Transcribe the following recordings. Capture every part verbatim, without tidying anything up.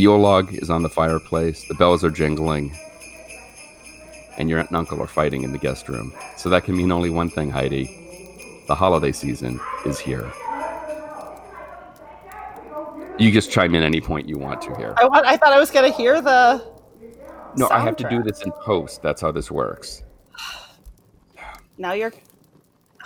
The Yule log is on the fireplace, the bells are jingling, and your aunt and uncle are fighting in the guest room. So that can mean only one thing, Heidi. The holiday season is here. You just chime in any point you want to here. I, want, I thought I was going to hear the No, soundtrack. I have to do this in post. That's how this works. Now you're...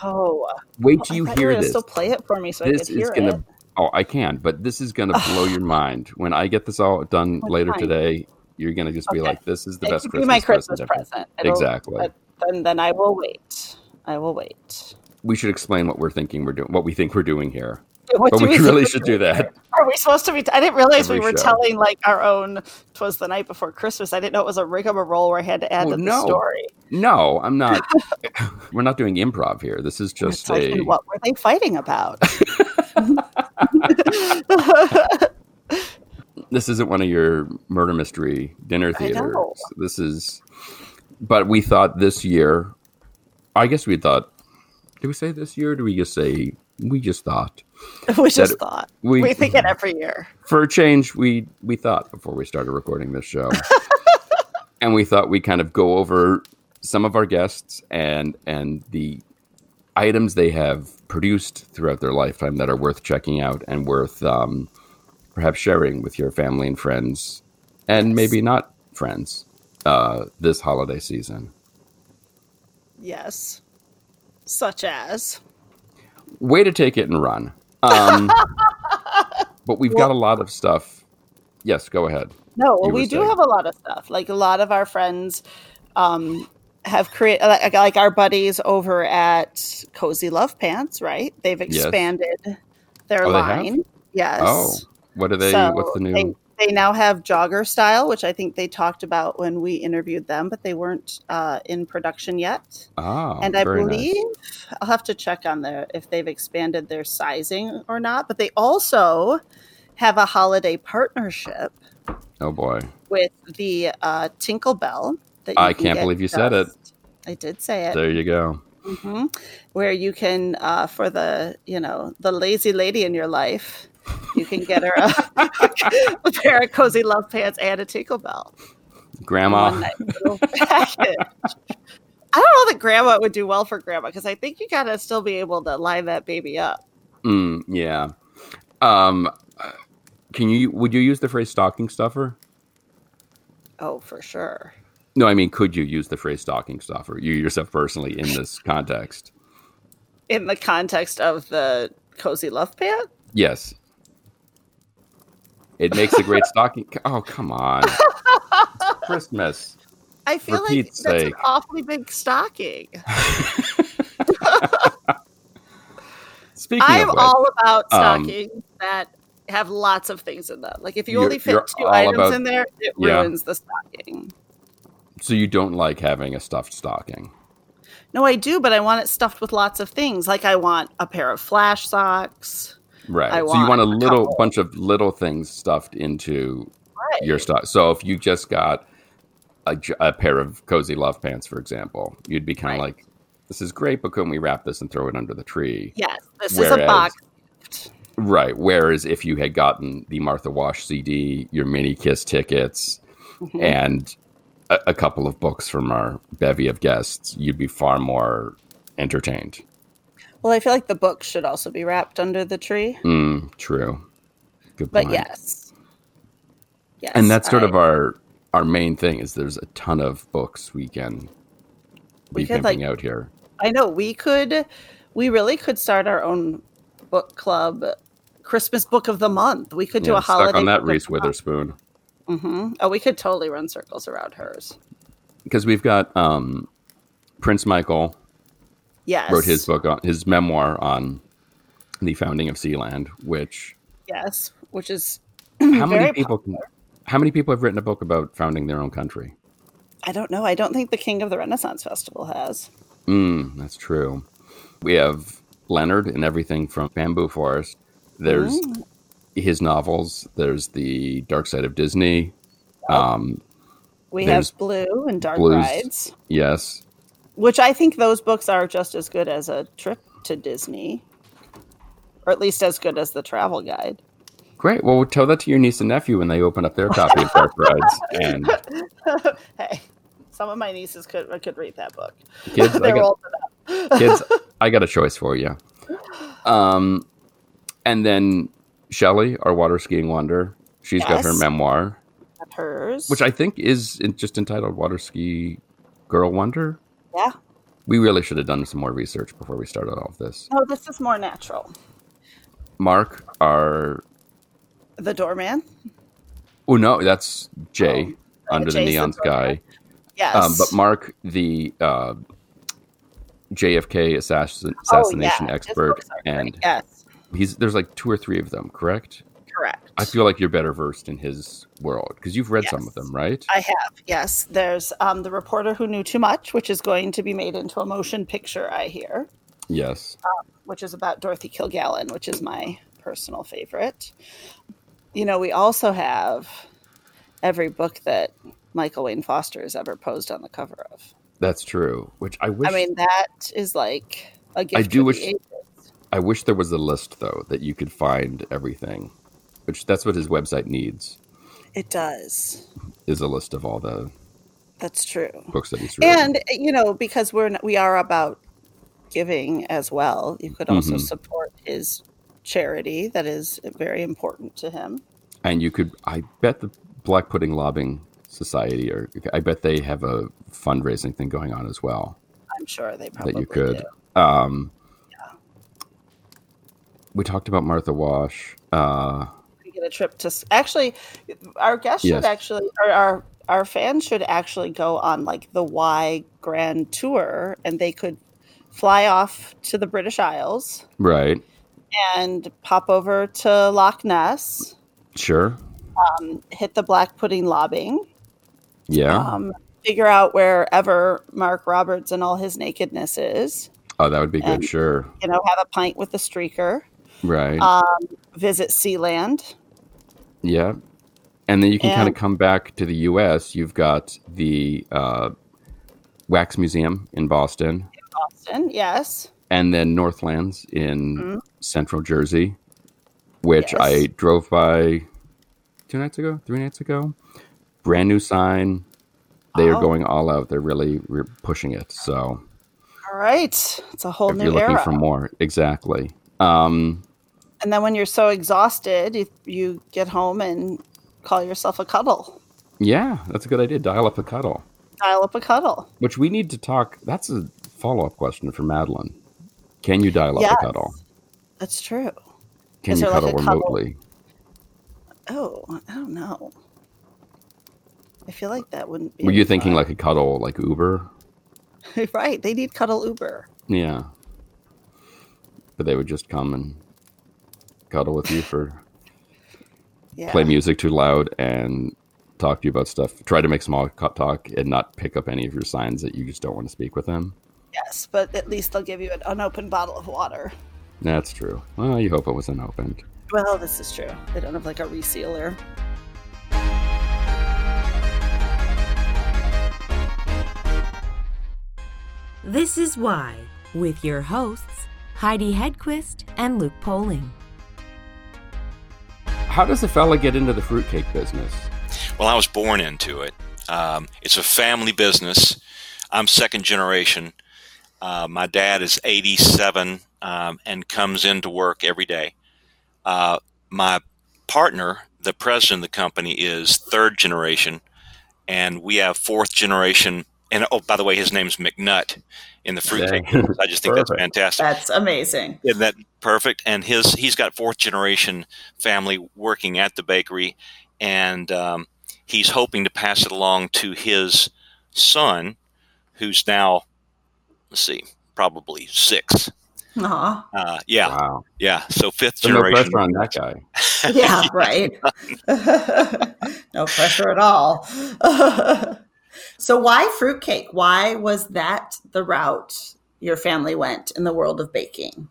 Oh. Wait till you hear you this. Still play it for me so this I can hear gonna, it. Oh, I can, but this is going to blow your mind. When I get this all done That's later fine. today, you're going to just okay. be like, this is the it best Christmas present. It my Christmas present. present. Exactly. Then, then I will wait. I will wait. We should explain what we're thinking we're doing, what we think we're doing here. What but we, we really should do that. Are we supposed to be? T- I didn't realize Every we were show. telling like our own "Twas the Night Before Christmas." I didn't know it was a rigmarole where I had to add well, to the no. story. No, I'm not. We're not doing improv here. This is just a. What were they fighting about? This isn't one of your murder mystery dinner theaters. This is, but we thought this year. I guess we thought. Do we say this year? Or do we just say? We just thought. We just thought. We, we think it every year. For a change, we, we thought before we started recording this show. And we thought we'd kind of go over some of our guests and and the items they have produced throughout their lifetime that are worth checking out and worth um, perhaps sharing with your family and friends and yes. maybe not friends uh, this holiday season. Yes. Such as... Way to take it and run. Um, but we've well, got a lot of stuff. Yes, go ahead. No, well, we do saying. have a lot of stuff. Like a lot of our friends um, have created, like, like our buddies over at Cozy Love Pants, right? They've expanded yes. their oh, line. Yes. Oh, what are they? So what's the new? They, they now have jogger style, which I think they talked about when we interviewed them, but they weren't uh, in production yet. Oh, and I believe nice. I'll have to check on their if they've expanded their sizing or not. But they also have a holiday partnership. Oh boy! With the uh, Tinkle Bell. That you I can can't believe you dust. said it. I did say it. There you go. Mm-hmm. Where you can uh, for the you know the lazy lady in your life. You can get her a, a pair of Cozy Love Pants and a Tinkle Bell. Grandma. One nice little package. I don't know that grandma would do well for grandma because I think you got to still be able to line that baby up. Mm, yeah. Um, can you? Would you use the phrase stocking stuffer? Oh, for sure. No, I mean, could you use the phrase stocking stuffer? You yourself personally in this context. In the context of the Cozy Love Pant? Yes. It makes a great stocking. Oh, come on. It's Christmas. I feel For like Pete's that's sake. an awfully big stocking. Speaking I'm of which, all about stockings um, that have lots of things in them. Like if you only fit two items about, in there, it yeah. ruins the stocking. So you don't like having a stuffed stocking? No, I do, but I want it stuffed with lots of things. Like I want a pair of flash socks. Right. I so want you want a little a bunch of little things stuffed into right. your stuff. So if you just got a, a pair of Cozy Love Pants, for example, you'd be kind of right. like, this is great, but couldn't we wrap this and throw it under the tree? Yes. This whereas, is a box. Right. Whereas if you had gotten the Martha Wash C D, your mini Kiss tickets, mm-hmm. and a, a couple of books from our bevy of guests, you'd be far more entertained. Well, I feel like the book should also be wrapped under the tree. Mm, true. Good point. But yes. Yes. And that's sort I, of our our main thing is there's a ton of books we can we be could, pimping like, out here. I know. We could, we really could start our own book club, Christmas book of the month. We could do yeah, a holiday. Stuck on that Reese Witherspoon. Mm-hmm. Oh, we could totally run circles around hers. Because we've got um, Prince Michael. Yes. Wrote his book on his memoir on the founding of Sealand, which yes, which is how many people popular. How many people have written a book about founding their own country? I don't know. I don't think the King of the Renaissance Festival has. Mm, that's true. We have Leonard and everything from Bamboo Forest. There's mm. his novels. There's The Dark Side of Disney. Yep. Um, we have Blue and Dark Blues, Rides. Yes. Which I think those books are just as good as a trip to Disney, or at least as good as the travel guide. Great. Well, we'll tell that to your niece and nephew when they open up their copy of Dark Rides. And hey, some of my nieces could could read that book. Kids, They're I got, old enough. Kids, I got a choice for you. Um, and then Shelley, our water skiing wanderer, she's yes. got her memoir. Hers. Which I think is just entitled Water Ski Girl Wonder. Yeah. We really should have done some more research before we started all of this. Oh, this is more natural. Mark, our... The doorman? Oh, no, that's Jay, oh, uh, under Jay's the neon sky. Yes. Um, but Mark, the uh, J F K assassin- assassination oh, yeah. expert. And yes. he's there's like two or three of them, correct? Correct. I feel like you're better versed in his world because you've read yes. some of them, right? I have. Yes. There's um, The Reporter Who Knew Too Much, which is going to be made into a motion picture, I hear. Yes. Um, which is about Dorothy Kilgallen, which is my personal favorite. You know, we also have every book that Michael Wayne Foster has ever posed on the cover of. That's true. Which I wish. I mean, that is like a gift. I do wish. I wish there was a list though that you could find everything. Which that's what his website needs. It does. Is a list of all the. That's true. Books that he's read, and you know, because we're not, we are about giving as well. You could also mm-hmm. support his charity that is very important to him. And you could, I bet, the Black Pudding Lobbying Society, or I bet they have a fundraising thing going on as well. I'm sure they probably that you could. Do. Um, yeah. We talked about Martha Wash. Uh, A trip to actually, our guests yes. should actually, or our our fans should actually go on like the Y Grand Tour, and they could fly off to the British Isles, right, and pop over to Loch Ness, sure, um, hit the Black Pudding Lobbying, yeah, um, figure out wherever Mark Roberts and all his nakedness is. Oh, that would be and, good, sure. You know, have a pint with the streaker, right? Um, visit Sealand. Yeah. And then you can and, kind of come back to the U S. You've got the uh, Wax Museum in Boston. In Boston, yes. And then Northlands in mm-hmm. central Jersey, which yes. I drove by two nights ago, three nights ago. Brand new sign. They oh. are going all out. They're really re- pushing it. So, all right. It's a whole if new era. If you're looking for more. Exactly. Um And then when you're so exhausted, you, you get home and call yourself a cuddle. Yeah, that's a good idea. Dial up a cuddle. Dial up a cuddle. Which we need to talk. That's a follow-up question for Madeline. Can you dial up yes, a cuddle? That's true. Can Is you cuddle like remotely? Cuddle? Oh, I don't know. I feel like that wouldn't be. Were you thinking fun. Like a cuddle, like Uber? Right. They need cuddle Uber. Yeah. But they would just come and cuddle with you for yeah. play music too loud and talk to you about stuff. Try to make small talk and not pick up any of your signs that you just don't want to speak with them. Yes, but at least they'll give you an unopened bottle of water. That's true. Well, you hope it was unopened. Well, this is true. They don't have like a resealer. This is Why with your hosts Heidi Hedquist and Luke Poling. How does a fella get into the fruitcake business? Well, I was born into it. Um, it's a family business. I'm second generation. Uh, my dad is eighty-seven um, and comes into work every day. Uh, my partner, the president of the company, is third generation, and we have fourth generation. And oh, by the way, his name's McNutt in the fruitcake. Yeah. I just think perfect. That's fantastic. That's amazing. Isn't that perfect? And his he's got fourth generation family working at the bakery, and um, he's hoping to pass it along to his son, who's now, let's see, probably six. Aww. Uh Yeah. Wow. Yeah. So fifth so generation. No pressure on that guy. Yeah. Right. No pressure at all. So why fruitcake? Why was that the route your family went in the world of baking?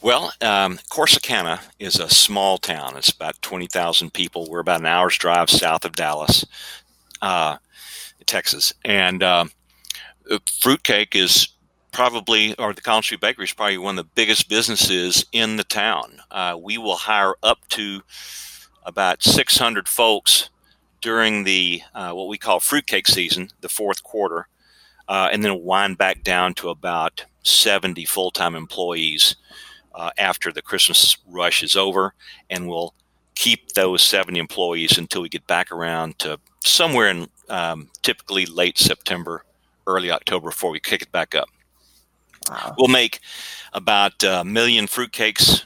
Well, um, Corsicana is a small town. It's about twenty thousand people. We're about an hour's drive south of Dallas, uh, Texas. And um, fruitcake is probably, or the Collin Street Bakery is probably one of the biggest businesses in the town. Uh, we will hire up to about six hundred folks during the uh, what we call fruitcake season, the fourth quarter, uh, and then wind back down to about seventy full-time employees uh, after the Christmas rush is over, and we'll keep those seventy employees until we get back around to somewhere in um, typically late September, early October before we kick it back up. Wow. We'll make about a million fruitcakes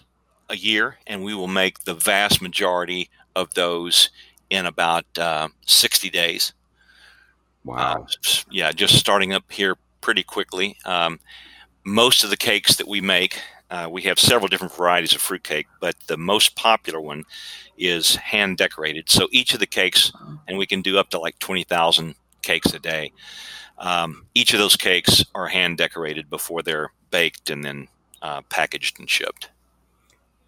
a year, and we will make the vast majority of those in about uh, sixty days. Wow. Uh, yeah, just starting up here pretty quickly. Um, most of the cakes that we make, uh, we have several different varieties of fruitcake, but the most popular one is hand decorated. So each of the cakes, and we can do up to like twenty thousand cakes a day. Um, each of those cakes are hand decorated before they're baked and then uh, packaged and shipped.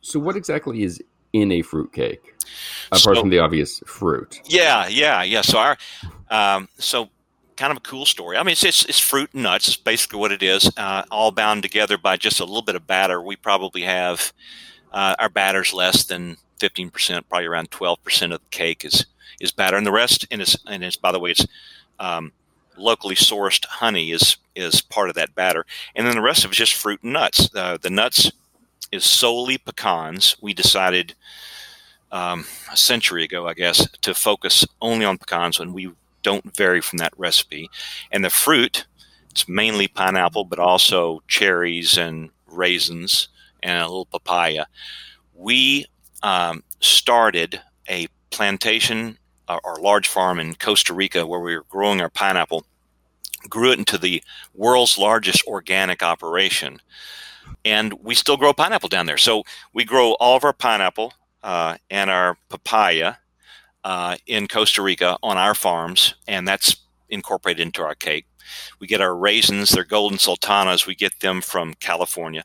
So what exactly is in a fruitcake, apart so, from the obvious fruit? Yeah, yeah, yeah. So our, um, so kind of a cool story. I mean, it's it's, it's fruit and nuts. It's basically what it is, uh, all bound together by just a little bit of batter. We probably have uh, our batter's less than fifteen percent, probably around twelve percent of the cake is is batter, and the rest. And it's and it's by the way, it's um, locally sourced honey is is part of that batter, and then the rest of it's just fruit and nuts. Uh, the nuts is solely pecans. We decided um, a century ago, I guess, to focus only on pecans when we don't vary from that recipe. And the fruit, it's mainly pineapple, but also cherries and raisins and a little papaya. We um, started a plantation or, or large farm in Costa Rica where we were growing our pineapple, grew it into the world's largest organic operation. And we still grow pineapple down there. So we grow all of our pineapple uh, and our papaya uh, in Costa Rica on our farms, and that's incorporated into our cake. We get our raisins, they're golden sultanas. We get them from California.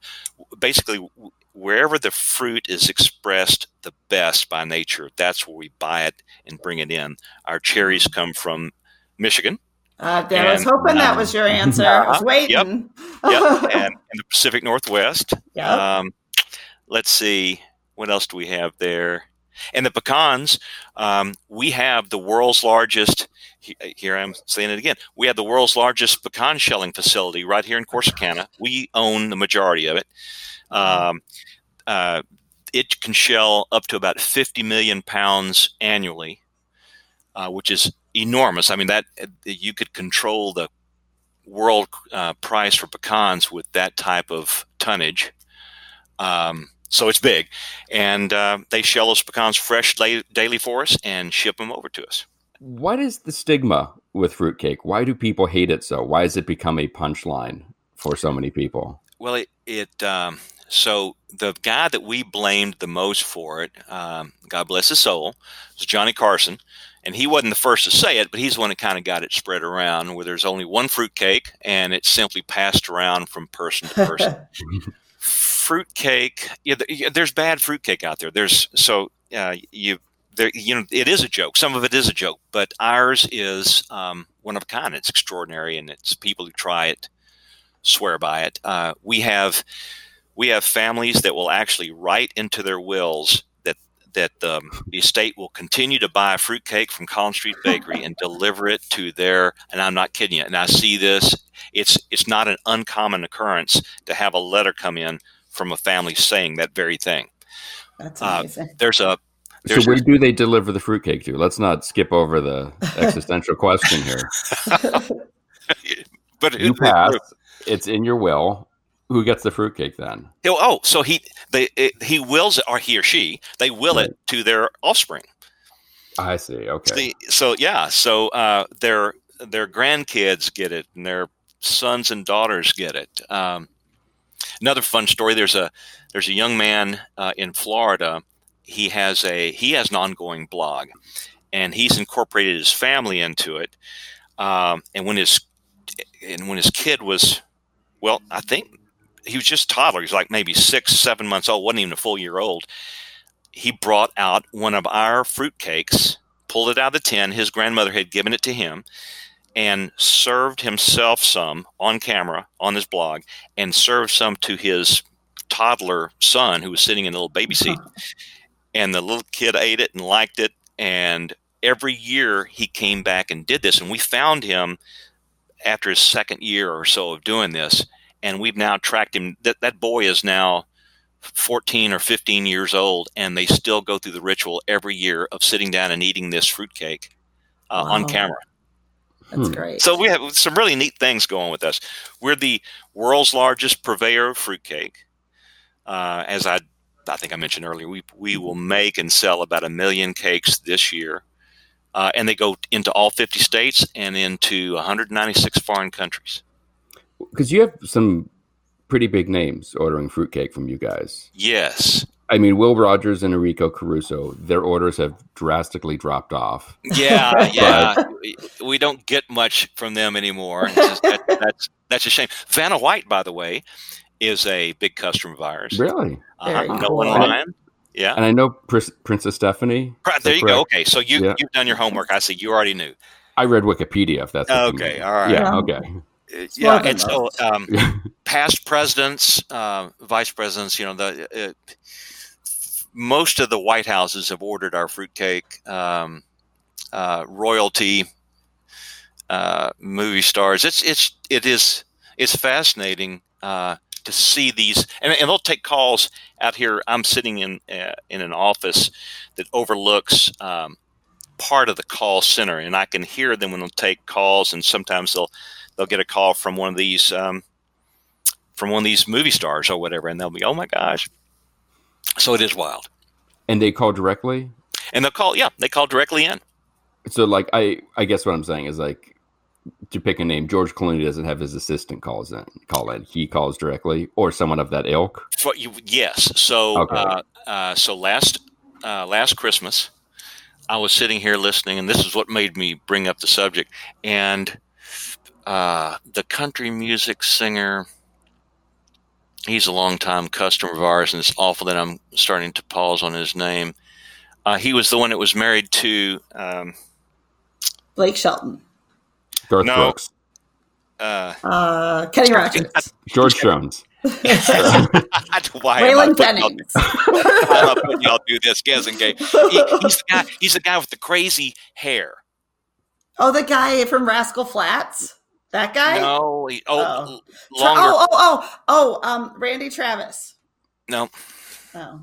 Basically, wherever the fruit is expressed the best by nature, that's where we buy it and bring it in. Our cherries come from Michigan. Uh, I was hoping um, that was your answer. Uh, I was waiting. Yep, yep. And, and the Pacific Northwest. Yep. Um, let's see. What else do we have there? And the pecans, um, we have the world's largest, here I'm saying it again, we have the world's largest pecan shelling facility right here in Corsicana. We own the majority of it. Um, uh, it can shell up to about fifty million pounds annually, uh, which is enormous. I mean, that you could control the world uh, price for pecans with that type of tonnage. Um, so it's big. And uh, they shell those pecans fresh la- daily for us and ship them over to us. What is the stigma with fruitcake? Why do people hate it so? Why has it become a punchline for so many people? Well, it, it um, so the guy that we blamed the most for it, um, God bless his soul, was Johnny Carson. And he wasn't the first to say it, but he's the one that kind of got it spread around where there's only one fruitcake and it's simply passed around from person to person. Fruitcake, yeah, there's bad fruitcake out there. There's so uh, you, there, you know, it is a joke. Some of it is a joke, but ours is um, one of a kind. It's extraordinary, and it's people who try it swear by it. Uh, we have we have families that will actually write into their wills that um, the estate will continue to buy fruitcake from Collin Street Bakery and deliver it to their, and I'm not kidding you, and I see this, it's it's not an uncommon occurrence to have a letter come in from a family saying that very thing. That's amazing. Uh, there's a, there's so where a, do they deliver the fruitcake to? Let's not skip over the existential question here. But you pass, it's in your will. Who gets the fruitcake then? Oh, so he they it, he wills it, or he or she, they will right. it to their offspring. I see. Okay. So, so yeah, so uh, their their grandkids get it, and their sons and daughters get it. Um, another fun story. There's a there's a young man uh, in Florida. He has a he has an ongoing blog, and he's incorporated his family into it. Um, and when his and when his kid was, well, I think. He was just a toddler. He was like maybe six, seven months old, wasn't even a full year old. He brought out one of our fruitcakes, pulled it out of the tin. His grandmother had given it to him and served himself some on camera on his blog and served some to his toddler son who was sitting in a little baby seat. And the little kid ate it and liked it. And every year he came back and did this. And we found him after his second year or so of doing this. And we've now tracked him. That, that boy is now fourteen or fifteen years old, and they still go through the ritual every year of sitting down and eating this fruitcake uh, wow. on camera. That's hmm. great. So we have some really neat things going with us. We're the world's largest purveyor of fruitcake. Uh, as I, I think I mentioned earlier, we we will make and sell about a million cakes this year, uh, and they go into all fifty states and into one hundred ninety-six foreign countries. Because you have some pretty big names ordering fruitcake from you guys. Yes. I mean, Will Rogers and Enrico Caruso, their orders have drastically dropped off. Yeah, yeah. We don't get much from them anymore. Just, that, that's that's a shame. Vanna White, by the way, is a big customer of ours. Really? Uh, cool. Go online. Yeah. And I know Pris- Princess Stephanie. There you correct? go. Okay, so you, yeah. you've done your homework. I see. You already knew. I read Wikipedia, if that's what Okay, all right. Yeah, okay. It's yeah, and so um, past presidents, uh, vice presidents, you know, the uh, most of the White Houses have ordered our fruitcake. Um, uh, royalty, uh, movie stars. It's it's it is it's fascinating uh, to see these, and, and they'll take calls out here. I'm sitting in uh, in an office that overlooks um, part of the call center, and I can hear them when they'll take calls, and sometimes they'll. They'll get a call from one of these, um, from one of these movie stars or whatever, and they'll be, "Oh my gosh!" So it is wild. And they call directly. And they'll call, yeah, they call directly in. So, like, I, I guess what I'm saying is, like, to pick a name, George Clooney doesn't have his assistant calls in, call in. He calls directly, or someone of that ilk. For you, yes. So, okay. uh, uh, so last, uh, last Christmas, I was sitting here listening, and this is what made me bring up the subject, and. Uh, the country music singer, he's a longtime customer of ours, and it's awful that I'm starting to pause on his name. Uh, he was the one that was married to... Um, Blake Shelton. Garth no, Brooks. Uh, uh, Kenny Rogers. I, George Jones. Waylon Jennings. I love when y'all do this guessing game. He, he's, the guy, he's the guy with the crazy hair. Oh, the guy from Rascal Flats? That guy? No. He, oh, oh. Longer. oh, oh, oh, oh, um, Randy Travis. No. Oh.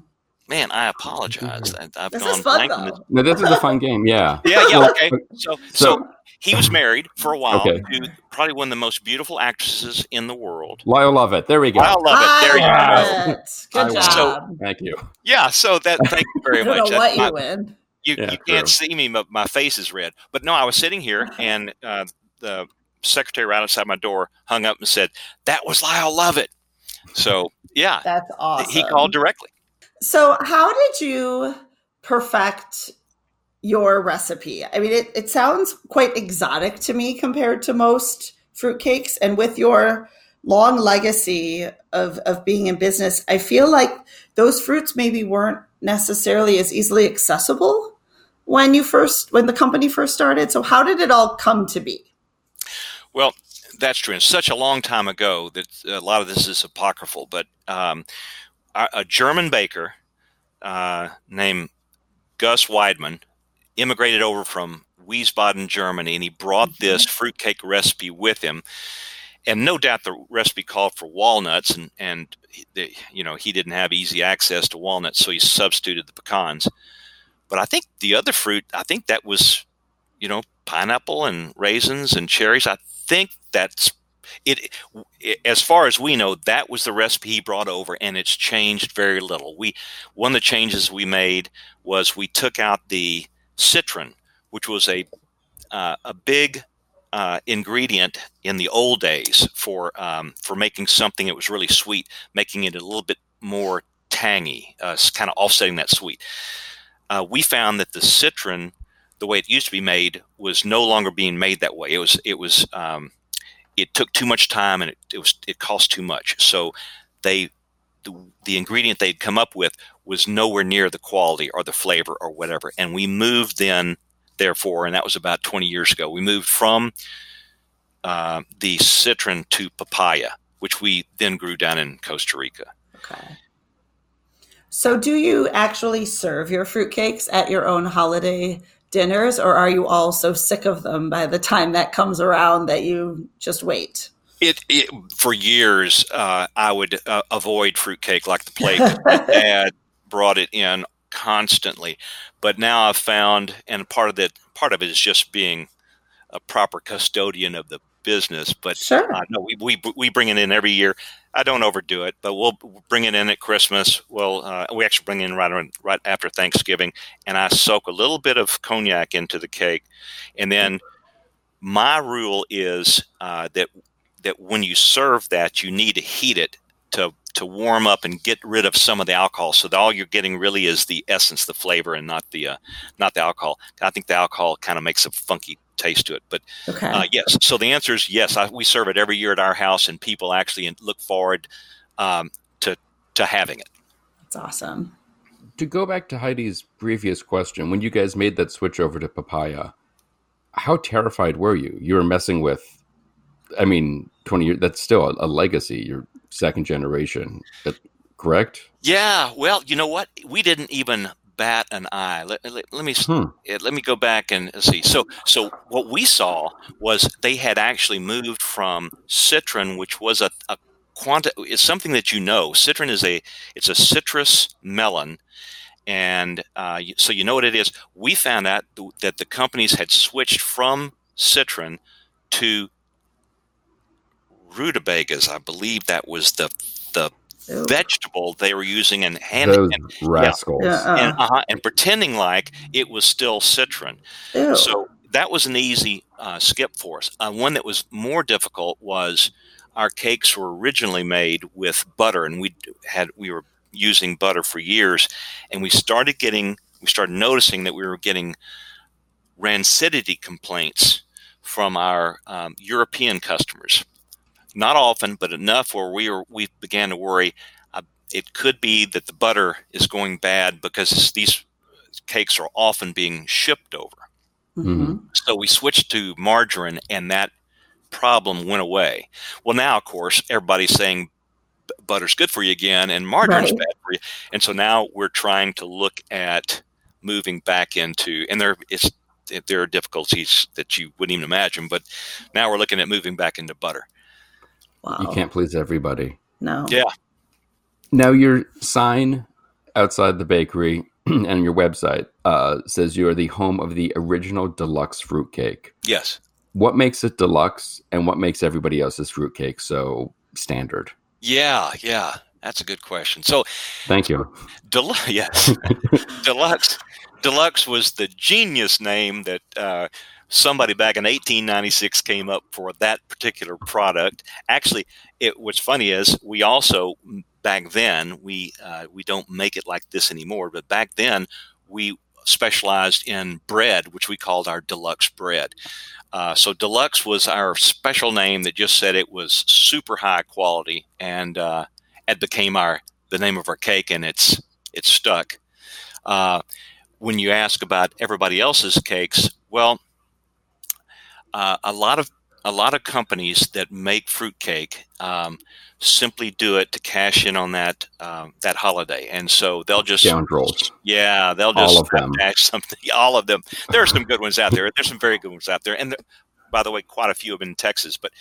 Man, I apologize. I, I've this gone is fun, though. This. No, this is a fun game, yeah. Yeah, yeah, okay. So, so, so he was married for a while okay. to probably one of the most beautiful actresses in the world. Lyle Lovett. There we go. Lyle Lovett. I there love you go. It. Good I job. So, thank you. Yeah, so that, thank you very I don't much. Know what my, you win. You, yeah, you can't true. see me, but my face is red. But no, I was sitting here, and uh, the secretary right outside my door hung up and said, "That was Lyle Lovett." So, yeah. That's awesome. He called directly. So how did you perfect your recipe? I mean, it, it sounds quite exotic to me compared to most fruitcakes. And with your long legacy of, of being in business, I feel like those fruits maybe weren't necessarily as easily accessible when you first, when the company first started. So how did it all come to be? Well, that's true. It's such a long time ago that a lot of this is apocryphal, but um, a, a German baker uh, named Gus Weidman immigrated over from Wiesbaden, Germany, and he brought mm-hmm. this fruitcake recipe with him. And no doubt the recipe called for walnuts, and, and the, you know, he didn't have easy access to walnuts, so he substituted the pecans. But I think the other fruit, I think that was, you know, pineapple and raisins and cherries. I think that's it, it. As far as we know, that was the recipe he brought over, and it's changed very little. We one of the changes we made was we took out the citron, which was a uh, a big uh, ingredient in the old days for um, for making something that was really sweet, making it a little bit more tangy, uh, kind of offsetting that sweet. Uh, we found that the citron, the way it used to be made, was no longer being made that way. It was, it was, um, it took too much time, and it, it was, it cost too much. So they, the, the ingredient they'd come up with was nowhere near the quality or the flavor or whatever. And we moved then, therefore, and that was about twenty years ago. We moved from uh, the citron to papaya, which we then grew down in Costa Rica. Okay. So do you actually serve your fruitcakes at your own holiday dinners, or are you all so sick of them by the time that comes around that you just wait? It, it for years, uh, I would uh, avoid fruitcake like the plague. My dad brought it in constantly, but now I've found, and part of that, part of it is just being a proper custodian of the business. But sure. uh, no, we we we bring it in every year. I don't overdo it, but we'll bring it in at Christmas. We'll uh, we actually bring it in right around, right after Thanksgiving, and I soak a little bit of cognac into the cake. And then my rule is uh, that that when you serve that, you need to heat it to to warm up and get rid of some of the alcohol. So that all you're getting really is the essence, the flavor, and not the uh, not the alcohol. I think the alcohol kind of makes a funky taste to it, but okay. uh, yes. So the answer is yes. I, we serve it every year at our house, and people actually look forward um, to to having it. That's awesome. To go back to Heidi's previous question, when you guys made that switch over to papaya, how terrified were you? You were messing with, I mean, twenty years. That's still a, a legacy. You're second generation, correct? Yeah. Well, you know what? We didn't even bat an eye. Let, let, let me hmm. let me go back and see. So, so what we saw was they had actually moved from citron, which was a, a quanta. It's something that you know. Citron is a it's a citrus melon, and uh, so you know what it is. We found out th- that the companies had switched from citron to rutabagas. I believe that was the the. vegetable they were using and hand those and, rascals yeah, uh-uh. and, uh, and pretending like it was still citron. Ew. So that was an easy uh, skip for us. Uh, one that was more difficult was our cakes were originally made with butter, and we had we were using butter for years, and we started getting we started noticing that we were getting rancidity complaints from our um, European customers. Not often, but enough where we were, we began to worry. Uh, it could be that the butter is going bad because these cakes are often being shipped over. Mm-hmm. So we switched to margarine, and that problem went away. Well, now, of course, everybody's saying butter's good for you again, and margarine's right. bad for you. And so now we're trying to look at moving back into, and there it's there are difficulties that you wouldn't even imagine, but now we're looking at moving back into butter. Wow. You can't please everybody. No. Yeah. Now your sign outside the bakery and your website uh, says you are the home of the original deluxe fruitcake. Yes. What makes it deluxe, and what makes everybody else's fruitcake so standard? Yeah, yeah. That's a good question. So, thank you. Del- yes. deluxe. Deluxe was the genius name that uh, somebody back in eighteen ninety-six came up for that particular product. Actually, it, what's funny is we also, back then, we uh, we don't make it like this anymore, but back then we specialized in bread, which we called our deluxe bread. Uh, so deluxe was our special name that just said it was super high quality, and uh, it became our the name of our cake, and it's it's stuck. Uh, when you ask about everybody else's cakes, well, Uh, a lot of a lot of companies that make fruitcake um, simply do it to cash in on that um, that holiday, and so they'll just scoundrels. Yeah, they'll just all of them. Something. All of them. There are some good ones out there. There's some very good ones out there, and there, by the way, quite a few of them in Texas. But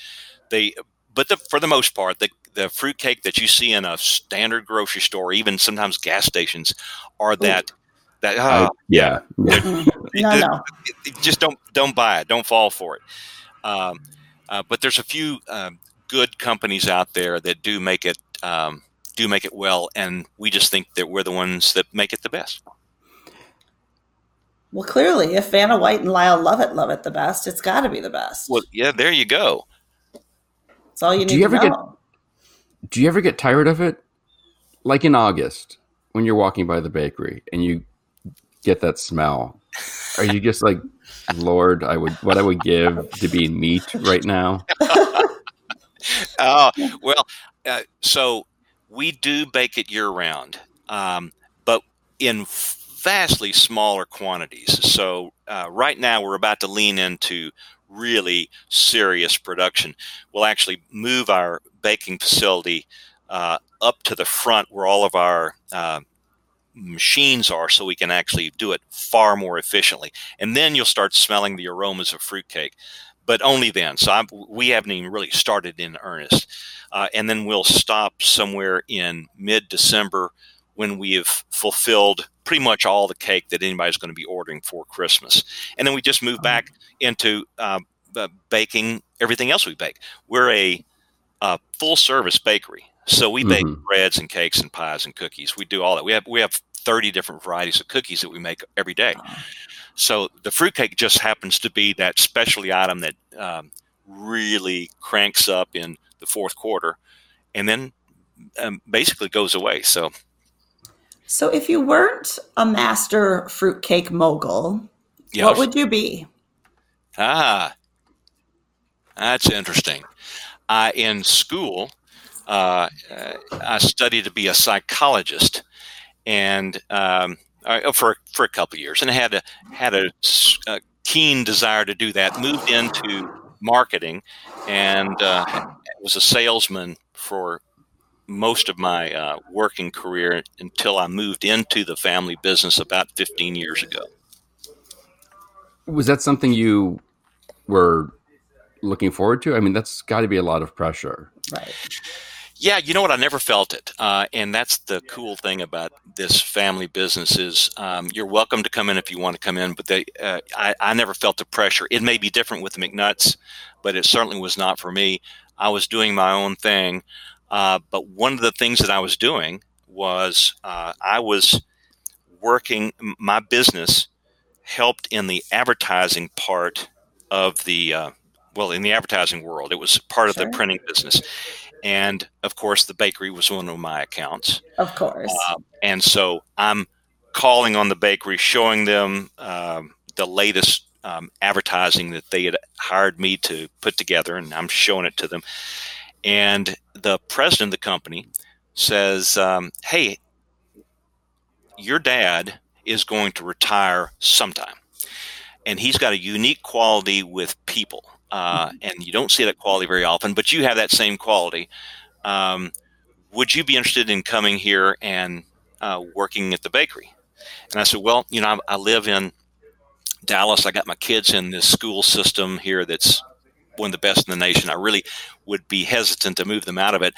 they, but the, for the most part, the the fruitcake that you see in a standard grocery store, even sometimes gas stations, are that. Ooh. That uh, I, yeah, yeah. no, no. Just don't don't buy it. Don't fall for it. Um, uh, but there's a few uh, good companies out there that do make it um, do make it well, and we just think that we're the ones that make it the best. Well, clearly, if Vanna White and Lyle Lovett love it the best, it's got to be the best. Well, yeah, there you go. That's all you need do you to ever know. Get, do you ever get tired of it? Like in August, when you're walking by the bakery and you get that smell. Are you just like, Lord, I would what I would give to be meat right now? Oh uh, well, uh, so we do bake it year round, um, but in vastly smaller quantities. So uh, right now we're about to lean into really serious production. We'll actually move our baking facility uh, up to the front where all of our uh, machines are, so we can actually do it far more efficiently. And then you'll start smelling the aromas of fruitcake, but only then. So I'm, we haven't even really started in earnest. Uh, and then we'll stop somewhere in mid-December when we have fulfilled pretty much all the cake that anybody's going to be ordering for Christmas. And then we just move back into uh, baking everything else we bake. We're a uh, full-service bakery. So we bake mm-hmm. breads and cakes and pies and cookies. We do all that. We have we have thirty different varieties of cookies that we make every day. So the fruitcake just happens to be that specialty item that um, really cranks up in the fourth quarter and then um, basically goes away. So so if you weren't a master fruitcake mogul, yeah, what would you be? Ah, that's interesting. Uh, in school... Uh, I studied to be a psychologist, and um, I, for for a couple of years, and I had a had a, a keen desire to do that. Moved into marketing, and uh, was a salesman for most of my uh, working career until I moved into the family business about fifteen years ago. Was that something you were looking forward to? I mean, that's got to be a lot of pressure, right? Yeah, you know what? I never felt it, uh, and that's the cool thing about this family business is um, you're welcome to come in if you want to come in, but they, uh, I, I never felt the pressure. It may be different with the McNutts, but it certainly was not for me. I was doing my own thing, uh, but one of the things that I was doing was uh, I was working. My business helped in the advertising part of the uh, well, in the advertising world. It was part of sure. the printing business. And of course, the bakery was one of my accounts. Of course. Uh, and so I'm calling on the bakery, showing them um, the latest um, advertising that they had hired me to put together, and I'm showing it to them. And the president of the company says, um, hey, your dad is going to retire sometime. And he's got a unique quality with people. Uh, and you don't see that quality very often, but you have that same quality. Um, would you be interested in coming here and uh, working at the bakery? And I said, well, you know, I, I live in Dallas. I got my kids in this school system here that's one of the best in the nation. I really would be hesitant to move them out of it.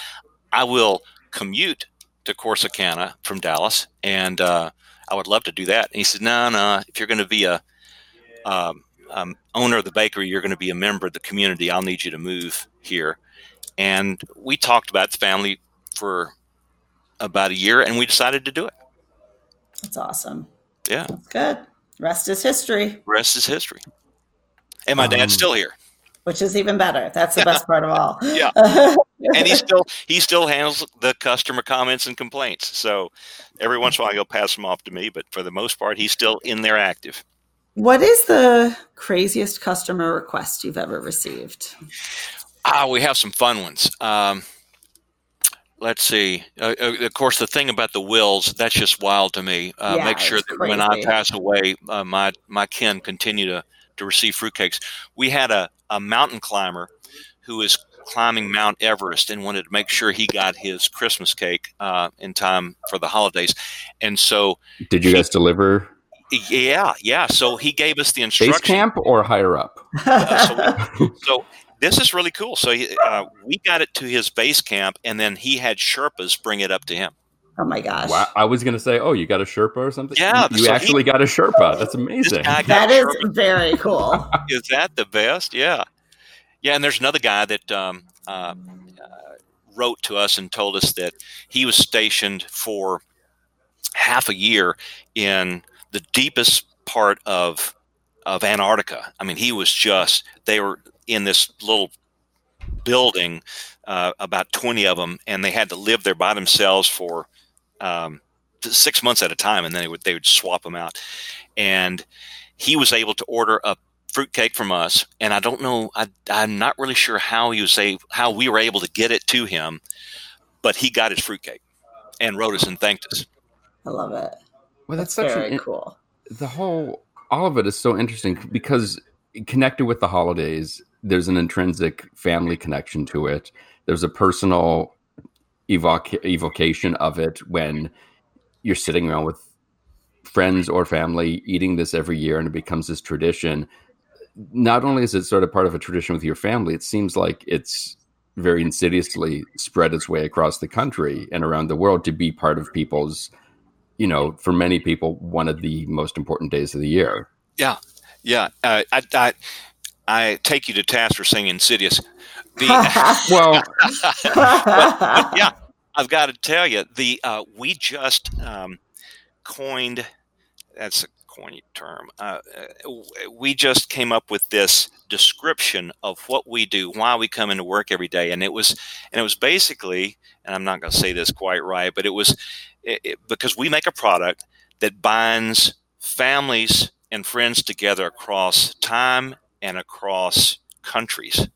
I will commute to Corsicana from Dallas, and uh, I would love to do that. And he said, no, no, if you're going to be a um, – Um, owner of the bakery, you're going to be a member of the community. I'll need you to move here. And we talked about the family for about a year, and we decided to do it. That's awesome. Yeah. That's good. Rest is history. Rest is history. And my um, dad's still here. Which is even better. That's the best part of all. Yeah. And he still he still handles the customer comments and complaints. So every once in a while, he'll pass them off to me. But for the most part, he's still in there active. What is the craziest customer request you've ever received? Ah, we have some fun ones. Um, let's see. Uh, of course, the thing about the wills, that's just wild to me. Uh, yeah, make sure that crazy. When I pass away, uh, my, my kin continue to, to receive fruitcakes. We had a, a mountain climber who is climbing Mount Everest and wanted to make sure he got his Christmas cake uh, in time for the holidays. And so... Did you he, guys deliver... Yeah, yeah. So he gave us the instruction. Base camp or higher up? Uh, so, so this is really cool. So he, uh, we got it to his base camp, and then he had Sherpas bring it up to him. Oh, my gosh. Wow. I was going to say, oh, you got a Sherpa or something? Yeah. You so actually he, got a Sherpa. That's amazing. That is Sherpa. Very cool. Is that the best? Yeah. Yeah, and there's another guy that um, uh, wrote to us and told us that he was stationed for half a year in – the deepest part of of Antarctica. I mean, he was just, they were in this little building, uh, about twenty of them, and they had to live there by themselves for um, six months at a time, and then they would, they would swap them out. And he was able to order a fruitcake from us, and I don't know, I, I'm not really sure how he was able, how we were able to get it to him, but he got his fruitcake and wrote us and thanked us. I love it. Well, that's, that's such very an, cool. The whole, all of it is so interesting because connected with the holidays, there's an intrinsic family connection to it. There's a personal evoca- evocation of it when you're sitting around with friends or family eating this every year, and it becomes this tradition. Not only is it sort of part of a tradition with your family, it seems like it's very insidiously spread its way across the country and around the world to be part of people's, you know, for many people, one of the most important days of the year. Yeah. Yeah. Uh, I, I, I take you to task for saying insidious. The, well, but, but yeah, I've got to tell you, the, uh, we just, um, coined, that's a coined term. Uh, we just came up with this description of what we do, why we come into work every day. And it was, and it was basically, and I'm not going to say this quite right, but it was it, it, because we make a product that binds families and friends together across time and across countries.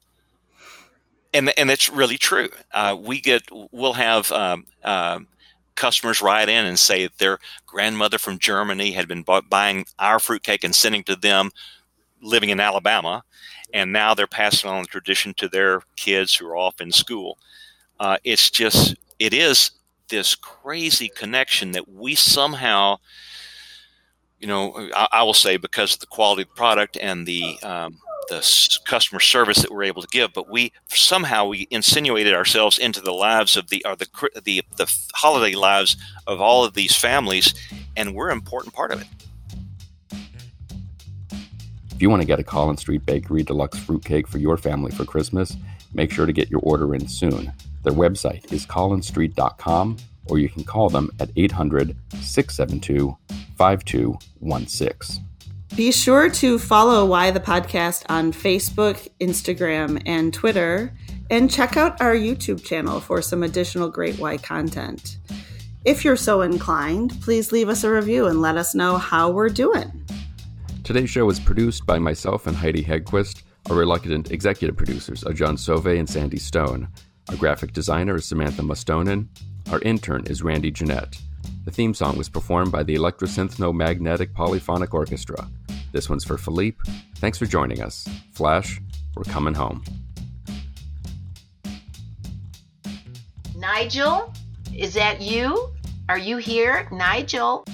And, and it's really true. Uh, we get, we'll have, um, um, customers write in and say that their grandmother from Germany had been bu- buying our fruitcake and sending to them living in Alabama. And now they're passing on the tradition to their kids who are off in school. Uh, it's just, it is this crazy connection that we somehow, you know, I, I will say because of the quality of the product and the, um, the s- customer service that we're able to give, but we somehow we insinuated ourselves into the lives of the or the the the holiday lives of all of these families, and we're an important part of it. If you want to get a Collin Street Bakery deluxe fruitcake for your family for Christmas, make sure to get your order in soon. Their website is collin street dot com, or you can call them at eight hundred, six seven two, five two one six. Be sure to follow Why the Podcast on Facebook, Instagram, and Twitter, and check out our YouTube channel for some additional great Why content. If you're so inclined, please leave us a review and let us know how we're doing. Today's show is produced by myself and Heidi Hedquist. Our reluctant executive producers are John Sove and Sandy Stone. Our graphic designer is Samantha Mustonen. Our intern is Randy Jeanette. The theme song was performed by the Electrosynthno Magnetic Polyphonic Orchestra. This one's for Philippe. Thanks for joining us. Flash, we're coming home. Nigel, is that you? Are you here? Nigel?